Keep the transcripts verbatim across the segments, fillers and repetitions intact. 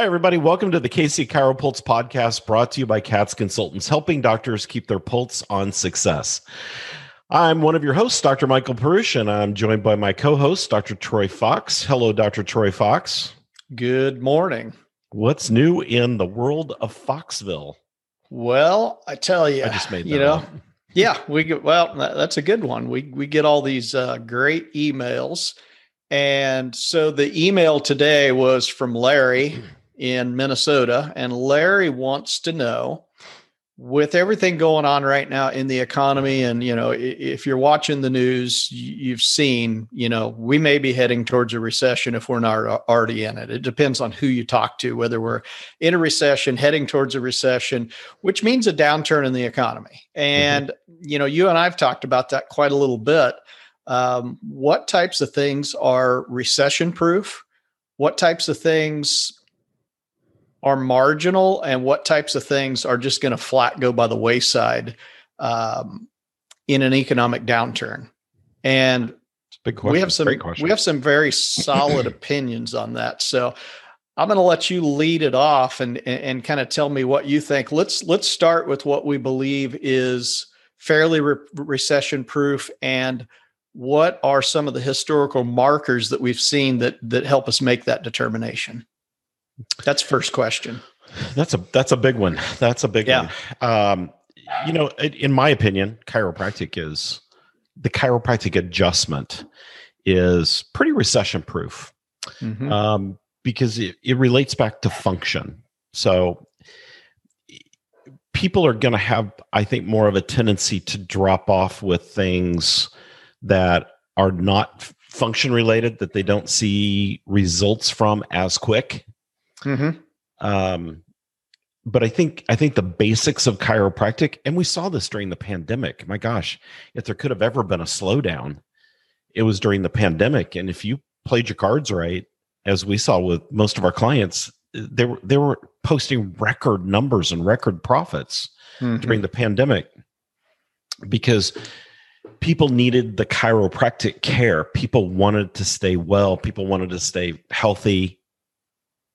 Hi, everybody. Welcome to the K C ChiroPulse podcast, brought to you by KATZ Consultants, helping doctors keep their pulse on success. I'm one of your hosts, Doctor Michael Perush, and I'm joined by my co-host, Doctor Troy Fox. Hello, Doctor Troy Fox. Good morning. What's new in the world of Foxville? Well, I tell you, I just made that you know, up. yeah, we get, well, that's a good one. We, we get all these uh, great emails. And so the email today was from Larry in Minnesota, and Larry wants to know, with everything going on right now in the economy, and, you know, if you're watching the news, you've seen, you know, we may be heading towards a recession if we're not already in it. It depends on who you talk to, whether we're in a recession, heading towards a recession, which means a downturn in the economy. And, mm-hmm. you know, you and I've talked about that quite a little bit. Um, what types of things are recession proof? What types of things are marginal, and what types of things are just going to flat go by the wayside um, in an economic downturn? And big question. we have some we have some very solid opinions on that. So I'm going to let you lead it off and, and and kind of tell me what you think. Let's let's start with what we believe is fairly re- recession proof, and what are some of the historical markers that we've seen that that help us make that determination? That's first question. That's a, that's a big one. That's a big yeah. one. Um, you know, in my opinion, chiropractic is the chiropractic adjustment is pretty recession proof, mm-hmm. um, because it, it relates back to function. So people are going to have, I think, more of a tendency to drop off with things that are not function related, that they don't see results from as quick. Mm-hmm. Um, but I think, I think the basics of chiropractic, and we saw this during the pandemic, my gosh, if there could have ever been a slowdown, it was during the pandemic. And if you played your cards right, as we saw with most of our clients, they were, they were posting record numbers and record profits mm-hmm. during the pandemic, because people needed the chiropractic care. People wanted to stay well. People wanted to stay healthy.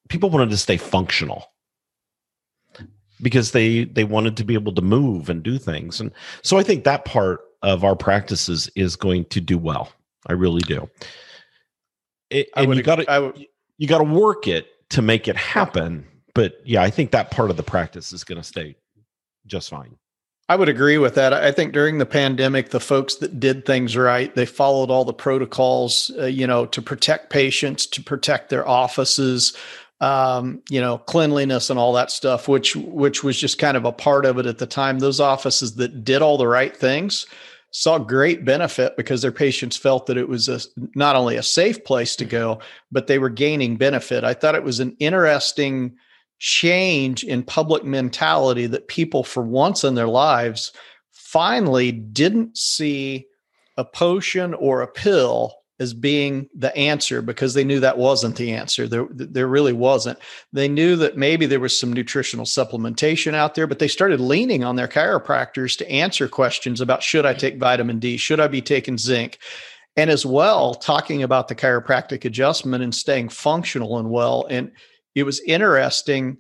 People wanted to stay functional because they they wanted to be able to move and do things. And so I think that part of our practices is going to do well. I really do. It, I and would, you got to you got to work it to make it happen. But yeah, I think that part of the practice is going to stay just fine. I would agree with that. I think during the pandemic, the folks that did things right, they followed all the protocols, uh, you know, to protect patients, to protect their offices, um, you know, cleanliness and all that stuff, which which was just kind of a part of it at the time. Those offices that did all the right things saw great benefit because their patients felt that it was a, not only a safe place to go, but they were gaining benefit. I thought it was an interesting change in public mentality that people, for once in their lives, finally didn't see a potion or a pill as being the answer, because they knew that wasn't the answer. There, there really wasn't. They knew that maybe there was some nutritional supplementation out there, but they started leaning on their chiropractors to answer questions about, should I take vitamin D? Should I be taking zinc? And as well, talking about the chiropractic adjustment and staying functional and well. And it was interesting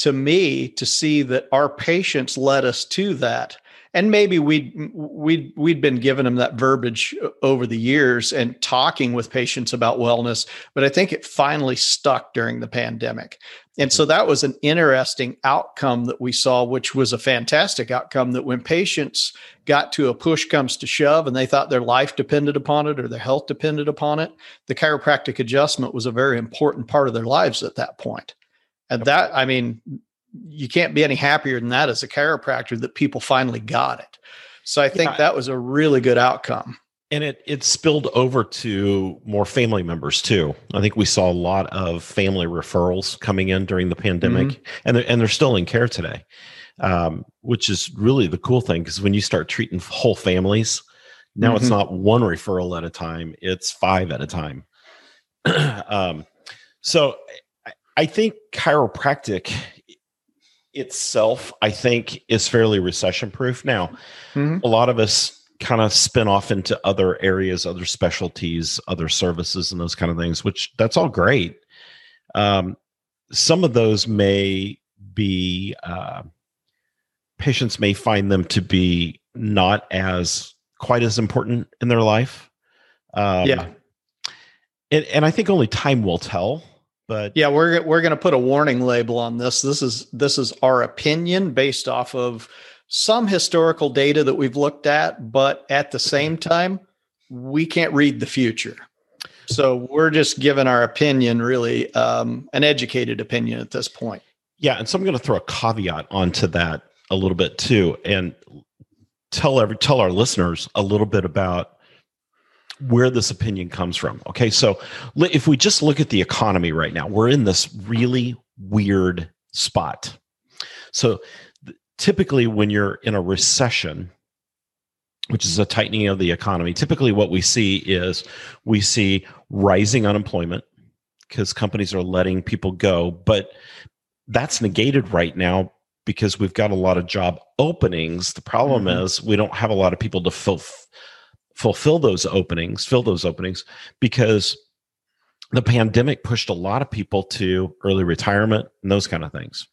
to me to see that our patients led us to that. And maybe we'd, we'd, we'd been giving them that verbiage over the years and talking with patients about wellness, but I think it finally stuck during the pandemic. And so that was an interesting outcome that we saw, which was a fantastic outcome, that when patients got to a push comes to shove and they thought their life depended upon it or their health depended upon it, the chiropractic adjustment was a very important part of their lives at that point. And that, I mean, you can't be any happier than that as a chiropractor, that people finally got it. So I think yeah. that was a really good outcome. And it it spilled over to more family members too. I think we saw a lot of family referrals coming in during the pandemic, mm-hmm. and they're, and they're still in care today, um, which is really the cool thing, because when you start treating whole families, now mm-hmm. it's not one referral at a time; it's five at a time. um, so I, I think chiropractic itself, I think, is fairly recession proof. Now, mm-hmm. a lot of us kind of spin off into other areas, other specialties, other services, and those kind of things, which that's all great. Um, some of those may be, uh, patients may find them to be not as quite as important in their life. Um, yeah. And, and I think only time will tell. But yeah, we're we're going to put a warning label on this. This is this is our opinion based off of some historical data that we've looked at, but at the same time, we can't read the future. So we're just giving our opinion, really, um, an educated opinion at this point. Yeah, and so I'm going to throw a caveat onto that a little bit too, and tell every tell our listeners a little bit about where this opinion comes from. Okay, so if we just look at the economy right now, we're in this really weird spot. So th- typically when you're in a recession, which is a tightening of the economy, typically what we see is we see rising unemployment because companies are letting people go, but that's negated right now because we've got a lot of job openings. The problem mm-hmm. is we don't have a lot of people to fill fulfill those openings, fill those openings, because the pandemic pushed a lot of people to early retirement and those kind of things.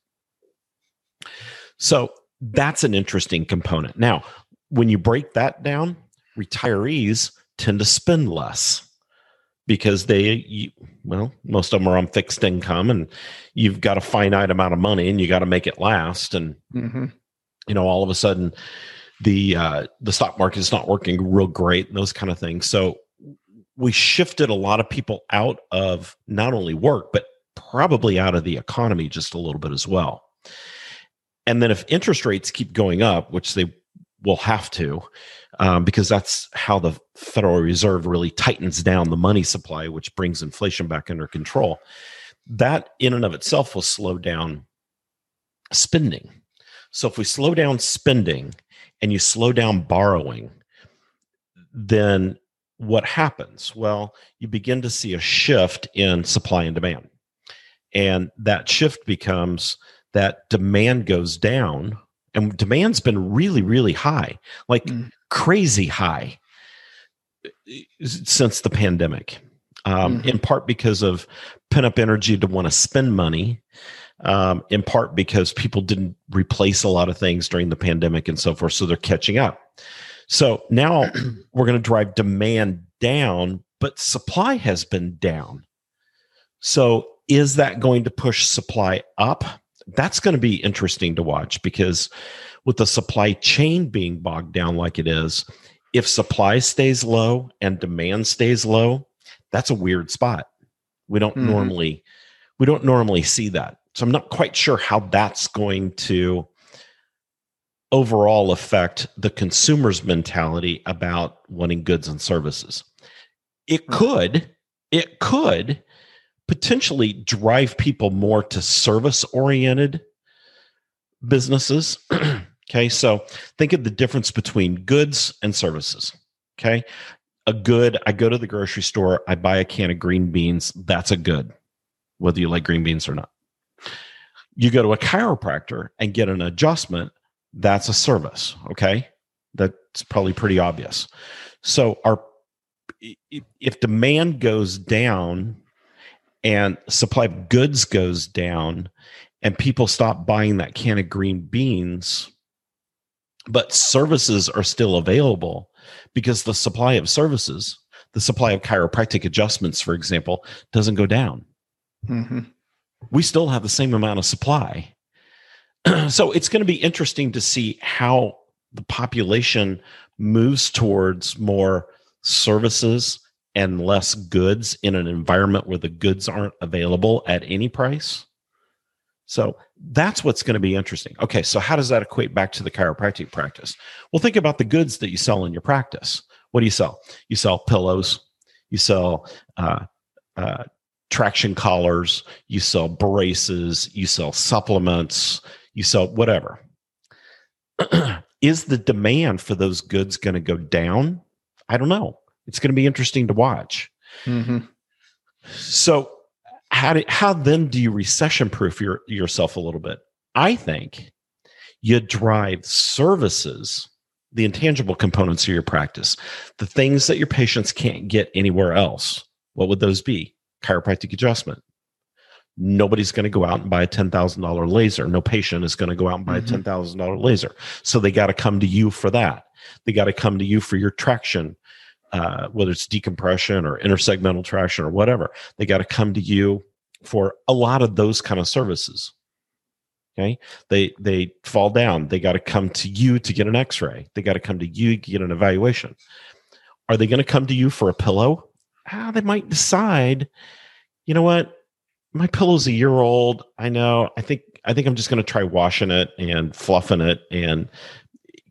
So that's an interesting component. Now, when you break that down, retirees tend to spend less because they, well, most of them are on fixed income and you've got a finite amount of money and you got to make it last. And, mm-hmm. you know, all of a sudden, the uh, the stock market is not working real great and those kind of things. So we shifted a lot of people out of not only work, but probably out of the economy just a little bit as well. And then if interest rates keep going up, which they will have to, um, because that's how the Federal Reserve really tightens down the money supply, which brings inflation back under control, that in and of itself will slow down spending. So if we slow down spending and you slow down borrowing, then what happens? Well, you begin to see a shift in supply and demand. And that shift becomes that demand goes down, and demand's been really, really high, like mm. crazy high since the pandemic, um, mm. in part because of pent-up energy to want to spend money. Um, in part because people didn't replace a lot of things during the pandemic and so forth, so they're catching up. So now we're going to drive demand down, but supply has been down. So is that going to push supply up? That's going to be interesting to watch, because with the supply chain being bogged down like it is, if supply stays low and demand stays low, that's a weird spot. We don't mm-hmm. normally we don't normally see that. So I'm not quite sure how that's going to overall affect the consumer's mentality about wanting goods and services. It could, it could potentially drive people more to service-oriented businesses. Okay, so think of the difference between goods and services. Okay, a good, I go to the grocery store, I buy a can of green beans, that's a good, whether you like green beans or not. You go to a chiropractor and get an adjustment, that's a service, okay? That's probably pretty obvious. So our if demand goes down and supply of goods goes down and people stop buying that can of green beans, but services are still available because the supply of services, the supply of chiropractic adjustments, for example, doesn't go down. Mm-hmm. We still have the same amount of supply. So it's going to be interesting to see how the population moves towards more services and less goods in an environment where the goods aren't available at any price. So that's what's going to be interesting. Okay, so how does that equate back to the chiropractic practice? Well, think about the goods that you sell in your practice. What do you sell? You sell pillows. You sell uh, uh traction collars, you sell braces, you sell supplements, you sell whatever. Is the demand for those goods going to go down? I don't know. It's going to be interesting to watch. Mm-hmm. So how do, how then do you recession-proof your, yourself a little bit? I think you drive services, the intangible components of your practice, the things that your patients can't get anywhere else. What would those be? Chiropractic adjustment, nobody's going to go out and buy a ten thousand dollar laser. No patient is going to go out and buy mm-hmm. a ten thousand dollar laser. So they got to come to you for that. They got to come to you for your traction, uh, whether it's decompression or intersegmental traction or whatever. They got to come to you for a lot of those kind of services. Okay. They, they fall down. They got to come to you to get an x-ray. They got to come to you to get an evaluation. Are they going to come to you for a pillow? Ah, they might decide, you know what? My pillow's a year old. I know. I think, I think I'm just going to try washing it and fluffing it. And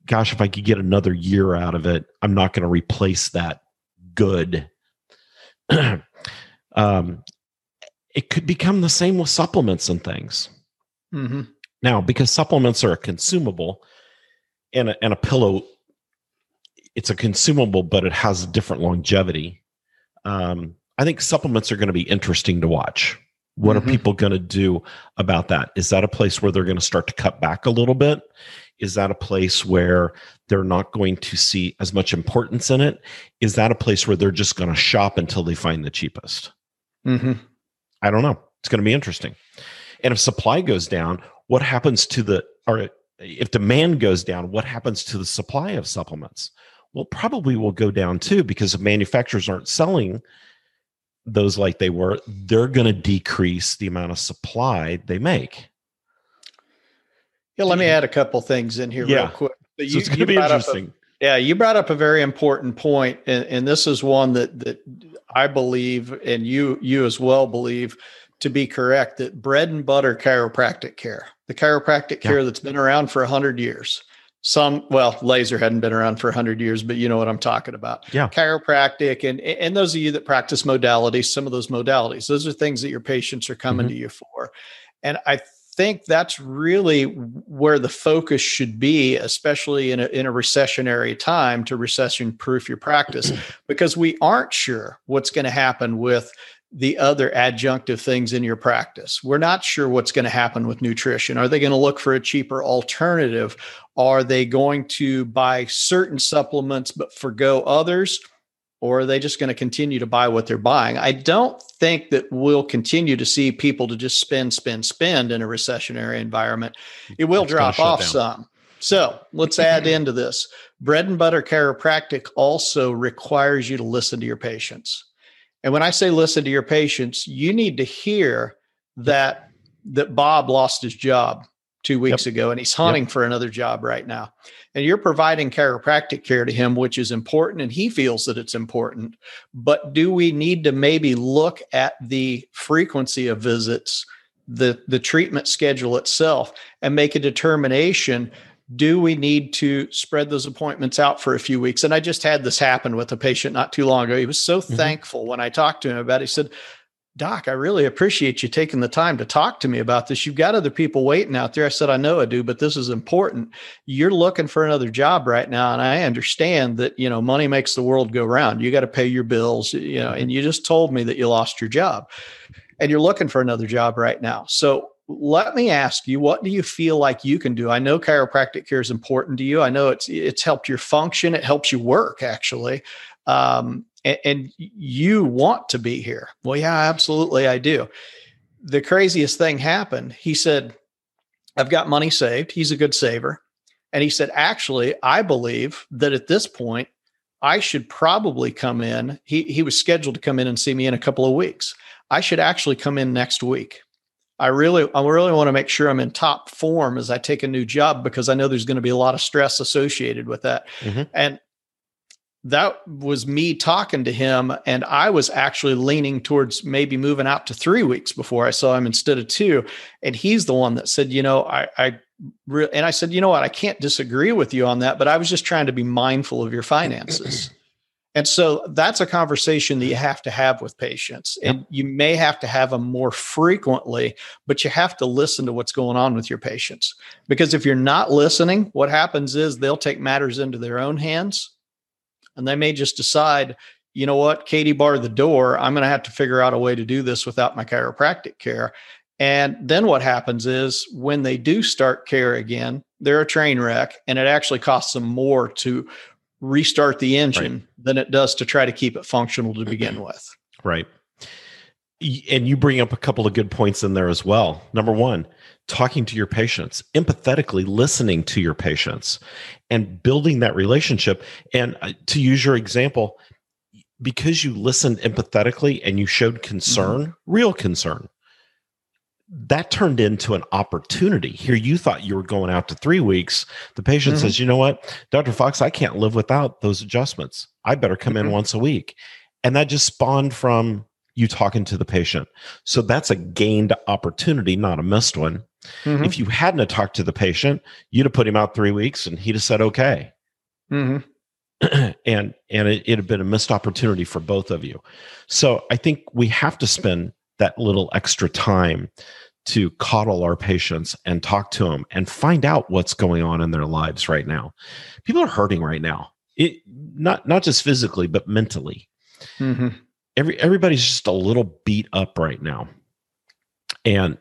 gosh, if I could get another year out of it, I'm not going to replace that good. um, it could become the same with supplements and things. Mm-hmm. Now, because supplements are a consumable, and a, and a pillow, it's a consumable, but it has a different longevity. Um, I think supplements are going to be interesting to watch. What mm-hmm. are people going to do about that? Is that a place where they're going to start to cut back a little bit? Is that a place where they're not going to see as much importance in it? Is that a place where they're just going to shop until they find the cheapest? Mm-hmm. I don't know. It's going to be interesting. And if supply goes down, what happens to the, or if demand goes down, what happens to the supply of supplements? Well, probably will go down too, because if manufacturers aren't selling those like they were, they're going to decrease the amount of supply they make. Yeah, let me add a couple things in here yeah. real quick. So you, so it's going to be interesting. A, yeah, you brought up a very important point, and, and this is one that that I believe, and you you as well believe, to be correct, that bread and butter chiropractic care, the chiropractic yeah. care that's been around for one hundred years. Some, well, laser hadn't been around for one hundred years, but you know what I'm talking about. Yeah. Chiropractic, and and those of you that practice modalities, some of those modalities, those are things that your patients are coming mm-hmm. to you for. And I think that's really where the focus should be, especially in a, in a recessionary time, to recession-proof your practice, because we aren't sure what's going to happen with the other adjunctive things in your practice. We're not sure what's going to happen with nutrition. Are they going to look for a cheaper alternative? Are they going to buy certain supplements but forgo others? Or are they just going to continue to buy what they're buying? I don't think that we'll continue to see people to just spend, spend, spend in a recessionary environment. It will it's drop off some. So let's add into this. Bread and butter chiropractic also requires you to listen to your patients. And when I say listen to your patients, you need to hear that that Bob lost his job two weeks yep. ago, and he's hunting yep. for another job right now. And you're providing chiropractic care to him, which is important, and he feels that it's important. But do we need to maybe look at the frequency of visits, the, the treatment schedule itself, and make a determination? Do we need to spread those appointments out for a few weeks? And I just had this happen with a patient not too long ago. He was so mm-hmm. thankful when I talked to him about it. He said, "Doc, I really appreciate you taking the time to talk to me about this. You've got other people waiting out there." I said, "I know I do, but this is important. You're looking for another job right now. And I understand that, you know, money makes the world go round. You got to pay your bills, you know, and you just told me that you lost your job and you're looking for another job right now. So let me ask you, what do you feel like you can do? I know chiropractic care is important to you. I know it's it's helped your function. It helps you work, actually. Um, and, and you want to be here." "Well, yeah, absolutely, I do." The craziest thing happened. He said, "I've got money saved." He's a good saver. And he said, "Actually, I believe that at this point, I should probably come in." He, he was scheduled to come in and see me in a couple of weeks. "I should actually come in next week. I really, I really want to make sure I'm in top form as I take a new job, because I know there's going to be a lot of stress associated with that." Mm-hmm. And that was me talking to him. And I was actually leaning towards maybe moving out to three weeks before I saw him instead of two. And he's the one that said, you know, I, I re-, and I said, "You know what, I can't disagree with you on that, but I was just trying to be mindful of your finances." And so that's a conversation that you have to have with patients, and yep. you may have to have them more frequently, but you have to listen to what's going on with your patients, because if you're not listening, what happens is they'll take matters into their own hands, and they may just decide, you know what, Katie barred the door. I'm going to have to figure out a way to do this without my chiropractic care. And then what happens is when they do start care again, they're a train wreck, and it actually costs them more to restart the engine right. than it does to try to keep it functional to begin with. Right. And you bring up a couple of good points in there as well. Number one, talking to your patients, empathetically listening to your patients and building that relationship. And to use your example, because you listened empathetically and you showed concern, mm-hmm. real concern, that turned into an opportunity. Here you thought you were going out to three weeks. The patient mm-hmm. says, you know what, Doctor Fox, I can't live without those adjustments. I better come mm-hmm. in once a week. And that just spawned from you talking to the patient. So that's a gained opportunity, not a missed one. Mm-hmm. If you hadn't have talked to the patient, you'd have put him out three weeks and he'd have said, okay. Mm-hmm. and and it would have been a missed opportunity for both of you. So I think we have to spend that little extra time to coddle our patients and talk to them and find out what's going on in their lives right now. People are hurting right now. It not not just physically, but mentally. Mm-hmm. Every everybody's just a little beat up right now. And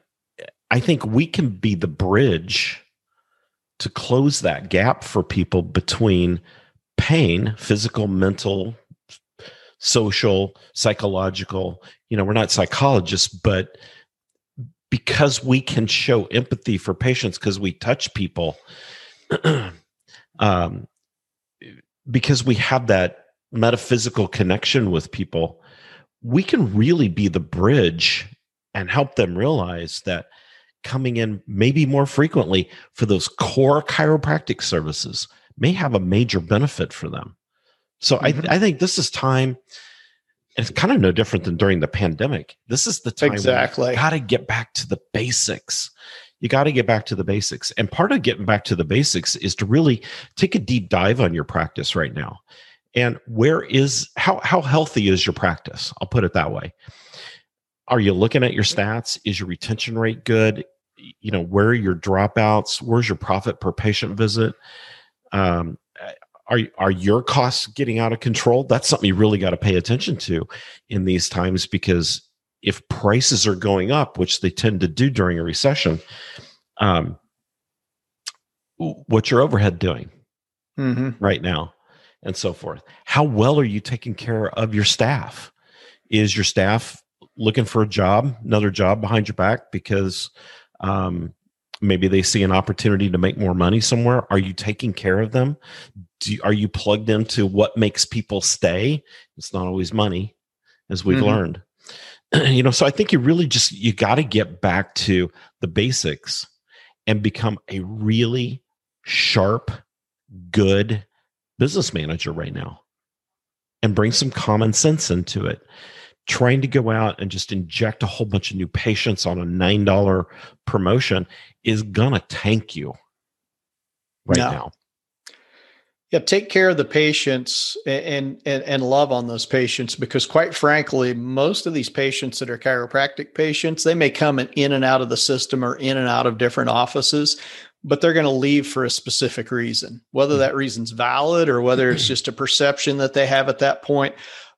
I think we can be the bridge to close that gap for people between pain, physical, mental, social, psychological. You know, we're not psychologists, but because we can show empathy for patients, because we touch people, um, because we have that metaphysical connection with people, we can really be the bridge and help them realize that coming in maybe more frequently for those core chiropractic services may have a major benefit for them. So mm-hmm. I, th- I think this is time, and it's kind of no different than during the pandemic. This is the time exactly. where you got to get back to the basics. You got to get back to the basics. And part of getting back to the basics is to really take a deep dive on your practice right now. And where is, how how healthy is your practice? I'll put it that way. Are you looking at your stats? Is your retention rate good? You know, where are your dropouts? Where's your profit per patient visit? Um, are, are your costs getting out of control? That's something you really got to pay attention to in these times, because if prices are going up, which they tend to do during a recession, um, what's your overhead doing mm-hmm. right now and so forth? How well are you taking care of your staff? Is your staff looking for a job, another job behind your back because, um, maybe they see an opportunity to make more money somewhere? Are you taking care of them? Do you, are you plugged into what makes people stay? It's not always money, as we've mm-hmm. learned. You know, so I think you really just, you got to get back to the basics and become a really sharp, good business manager right now and bring some common sense into it. Trying to go out and just inject a whole bunch of new patients on a nine dollar promotion is going to tank you right no. now. Yeah. Take care of the patients and, and, and love on those patients, because quite frankly, most of these patients that are chiropractic patients, they may come in and out of the system or in and out of different offices, but they're going to leave for a specific reason, whether that reason's valid or whether it's just a perception that they have at that point.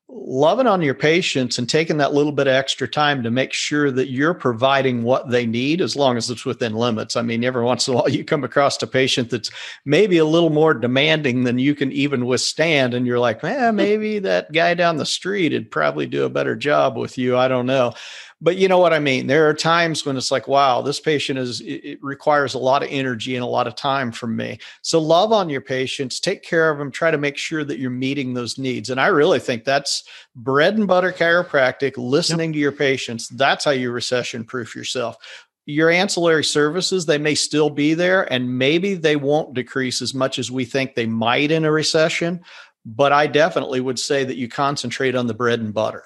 Loving on your patients and taking that little bit of extra time to make sure that you're providing what they need, as long as it's within limits. I mean, every once in a while you come across a patient that's maybe a little more demanding than you can even withstand. And you're like, eh, maybe that guy down the street would probably do a better job with you. I don't know. But you know what I mean? There are times when it's like, wow, this patient is, it requires a lot of energy and a lot of time from me. So love on your patients, take care of them, try to make sure that you're meeting those needs. And I really think that's bread and butter chiropractic, listening yep. to your patients. That's how you recession proof yourself. Your ancillary services, they may still be there, and maybe they won't decrease as much as we think they might in a recession. But I definitely would say that you concentrate on the bread and butter.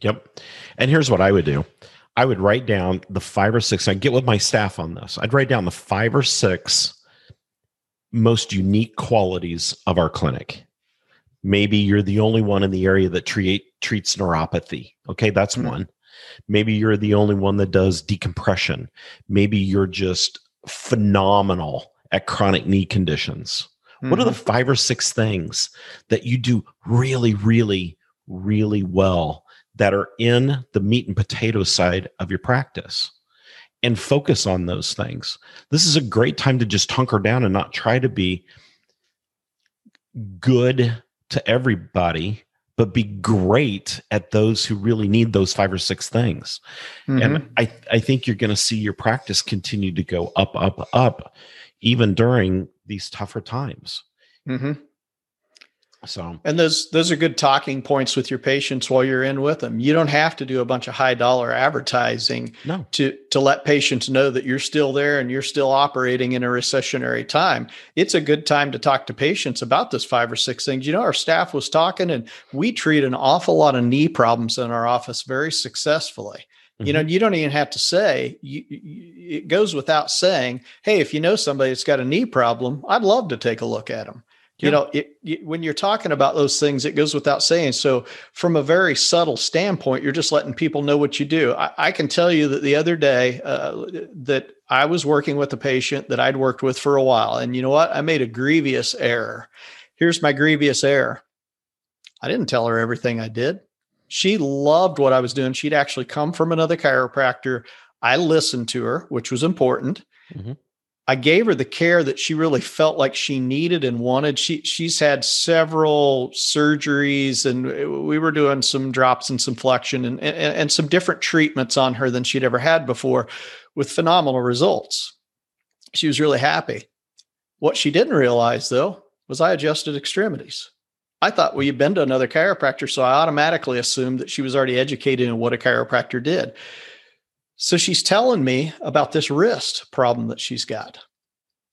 Yep. And here's what I would do. I would write down the five or six, I get with my staff on this. I'd write down the five or six most unique qualities of our clinic. Maybe you're the only one in the area that treat, treats neuropathy. Okay, that's mm-hmm. one. Maybe you're the only one that does decompression. Maybe you're just phenomenal at chronic knee conditions. Mm-hmm. What are the five or six things that you do really, really, really well that are in the meat and potato side of your practice, and focus on those things? This is a great time to just hunker down and not try to be good to everybody, but be great at those who really need those five or six things. Mm-hmm. And I, I think you're going to see your practice continue to go up, up, up, even during these tougher times. Mm-hmm. So, and those, those are good talking points with your patients while you're in with them. You don't have to do a bunch of high dollar advertising no. to, to let patients know that you're still there and you're still operating in a recessionary time. It's a good time to talk to patients about those five or six things. You know, our staff was talking, and we treat an awful lot of knee problems in our office very successfully. You know, you don't even have to say, you, you, it goes without saying, hey, if you know somebody that's got a knee problem, I'd love to take a look at them. Yeah. You know, it, it, when you're talking about those things, it goes without saying. So from a very subtle standpoint, you're just letting people know what you do. I, I can tell you that the other day uh, that I was working with a patient that I'd worked with for a while. And you know what? I made a grievous error. Here's my grievous error. I didn't tell her everything I did. She loved what I was doing. She'd actually come from another chiropractor. I listened to her, which was important. Mm-hmm. I gave her the care that she really felt like she needed and wanted. She she's had several surgeries, and we were doing some drops and some flexion and, and, and some different treatments on her than she'd ever had before, with phenomenal results. She was really happy. What she didn't realize, though, was I adjusted extremities. I thought, well, you've been to another chiropractor, so I automatically assumed that she was already educated in what a chiropractor did. So she's telling me about this wrist problem that she's got,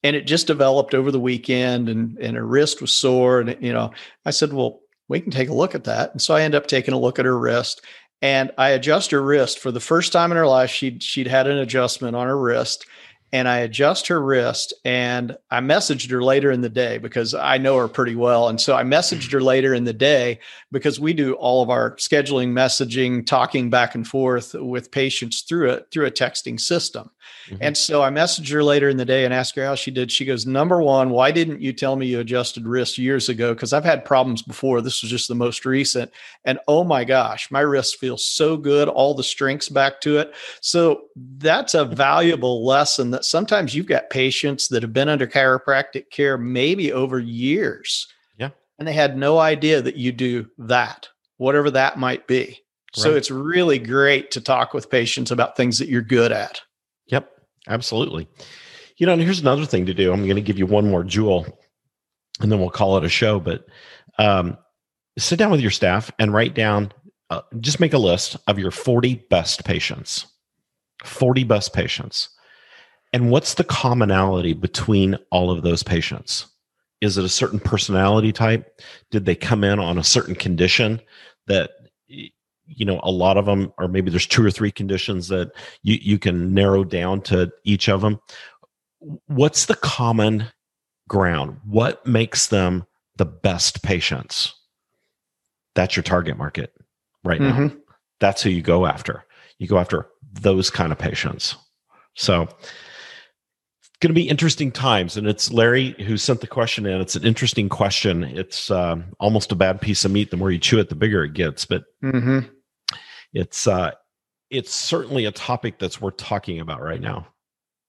and it just developed over the weekend, and, and her wrist was sore. And, you know, I said, well, we can take a look at that. And so I end up taking a look at her wrist, and I adjust her wrist for the first time in her life. She'd, she'd had an adjustment on her wrist. And I adjust her wrist, and I messaged her later in the day because I know her pretty well. And so I messaged her later in the day because we do all of our scheduling, messaging, talking back and forth with patients through a, through a texting system. Mm-hmm. And so I messaged her later in the day and asked her how she did. She goes, number one, why didn't you tell me you adjusted wrist years ago? Because I've had problems before. This was just the most recent. And oh my gosh, my wrist feels so good. All the strength's back to it. So that's a valuable lesson that sometimes you've got patients that have been under chiropractic care maybe over years. Yeah. And they had no idea that you do that, whatever that might be. Right. So it's really great to talk with patients about things that you're good at. Yep. Absolutely. You know, and here's another thing to do. I'm going to give you one more jewel, and then we'll call it a show, but um, sit down with your staff and write down, uh, just make a list of your forty best patients, forty best patients. And what's the commonality between all of those patients? Is it a certain personality type? Did they come in on a certain condition that, you know, a lot of them, or maybe there's two or three conditions that you, you can narrow down to each of them. What's the common ground? What makes them the best patients? That's your target market right mm-hmm. now. That's who you go after. You go after those kind of patients. So it's going to be interesting times. And it's Larry who sent the question in. It's an interesting question. It's uh, almost a bad piece of meat. The more you chew it, the bigger it gets. But mm-hmm. It's uh, it's certainly a topic that's worth talking about right now.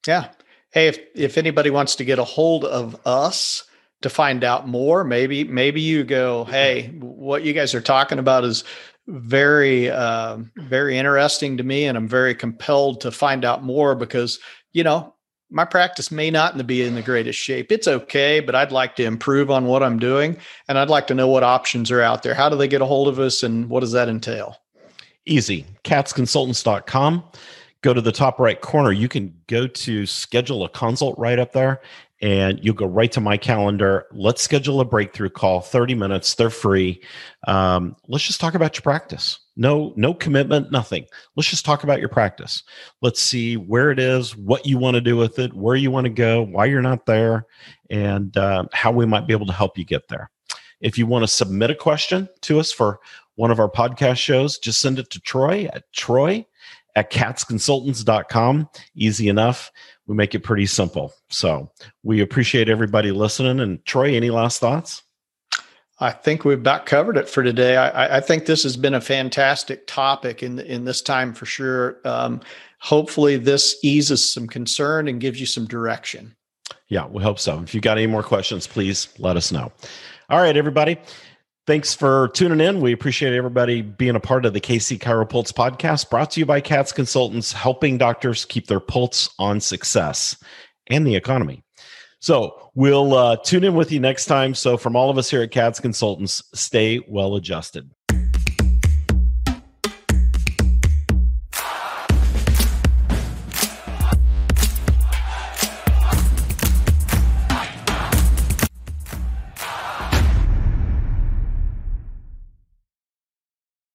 Yeah. Hey, if if anybody wants to get a hold of us to find out more, maybe maybe you go, hey, what you guys are talking about is very uh, very interesting to me, and I'm very compelled to find out more because, you know, my practice may not be in the greatest shape. It's okay, but I'd like to improve on what I'm doing, and I'd like to know what options are out there. How do they get a hold of us, and what does that entail? Easy. K A T Z Consultants dot com. Go to the top right corner. You can go to schedule a consult right up there, and you'll go right to my calendar. Let's schedule a breakthrough call, thirty minutes. They're free. Um, let's just talk about your practice. No, no commitment, nothing. Let's just talk about your practice. Let's see where it is, what you want to do with it, where you want to go, why you're not there, and uh, how we might be able to help you get there. If you want to submit a question to us for one of our podcast shows, just send it to Troy at troy at K A T Z Consultants dot com. Easy enough. We make it pretty simple. So we appreciate everybody listening. And Troy, any last thoughts? I think we've about covered it for today. I, I think this has been a fantastic topic in, in this time for sure. Um, hopefully this eases some concern and gives you some direction. Yeah, we hope so. If you got any more questions, please let us know. All right, everybody. Thanks for tuning in. We appreciate everybody being a part of the K C ChiroPulse podcast, brought to you by KATZ Consultants, helping doctors keep their pulse on success and the economy. So we'll uh, tune in with you next time. So from all of us here at KATZ Consultants, stay well adjusted.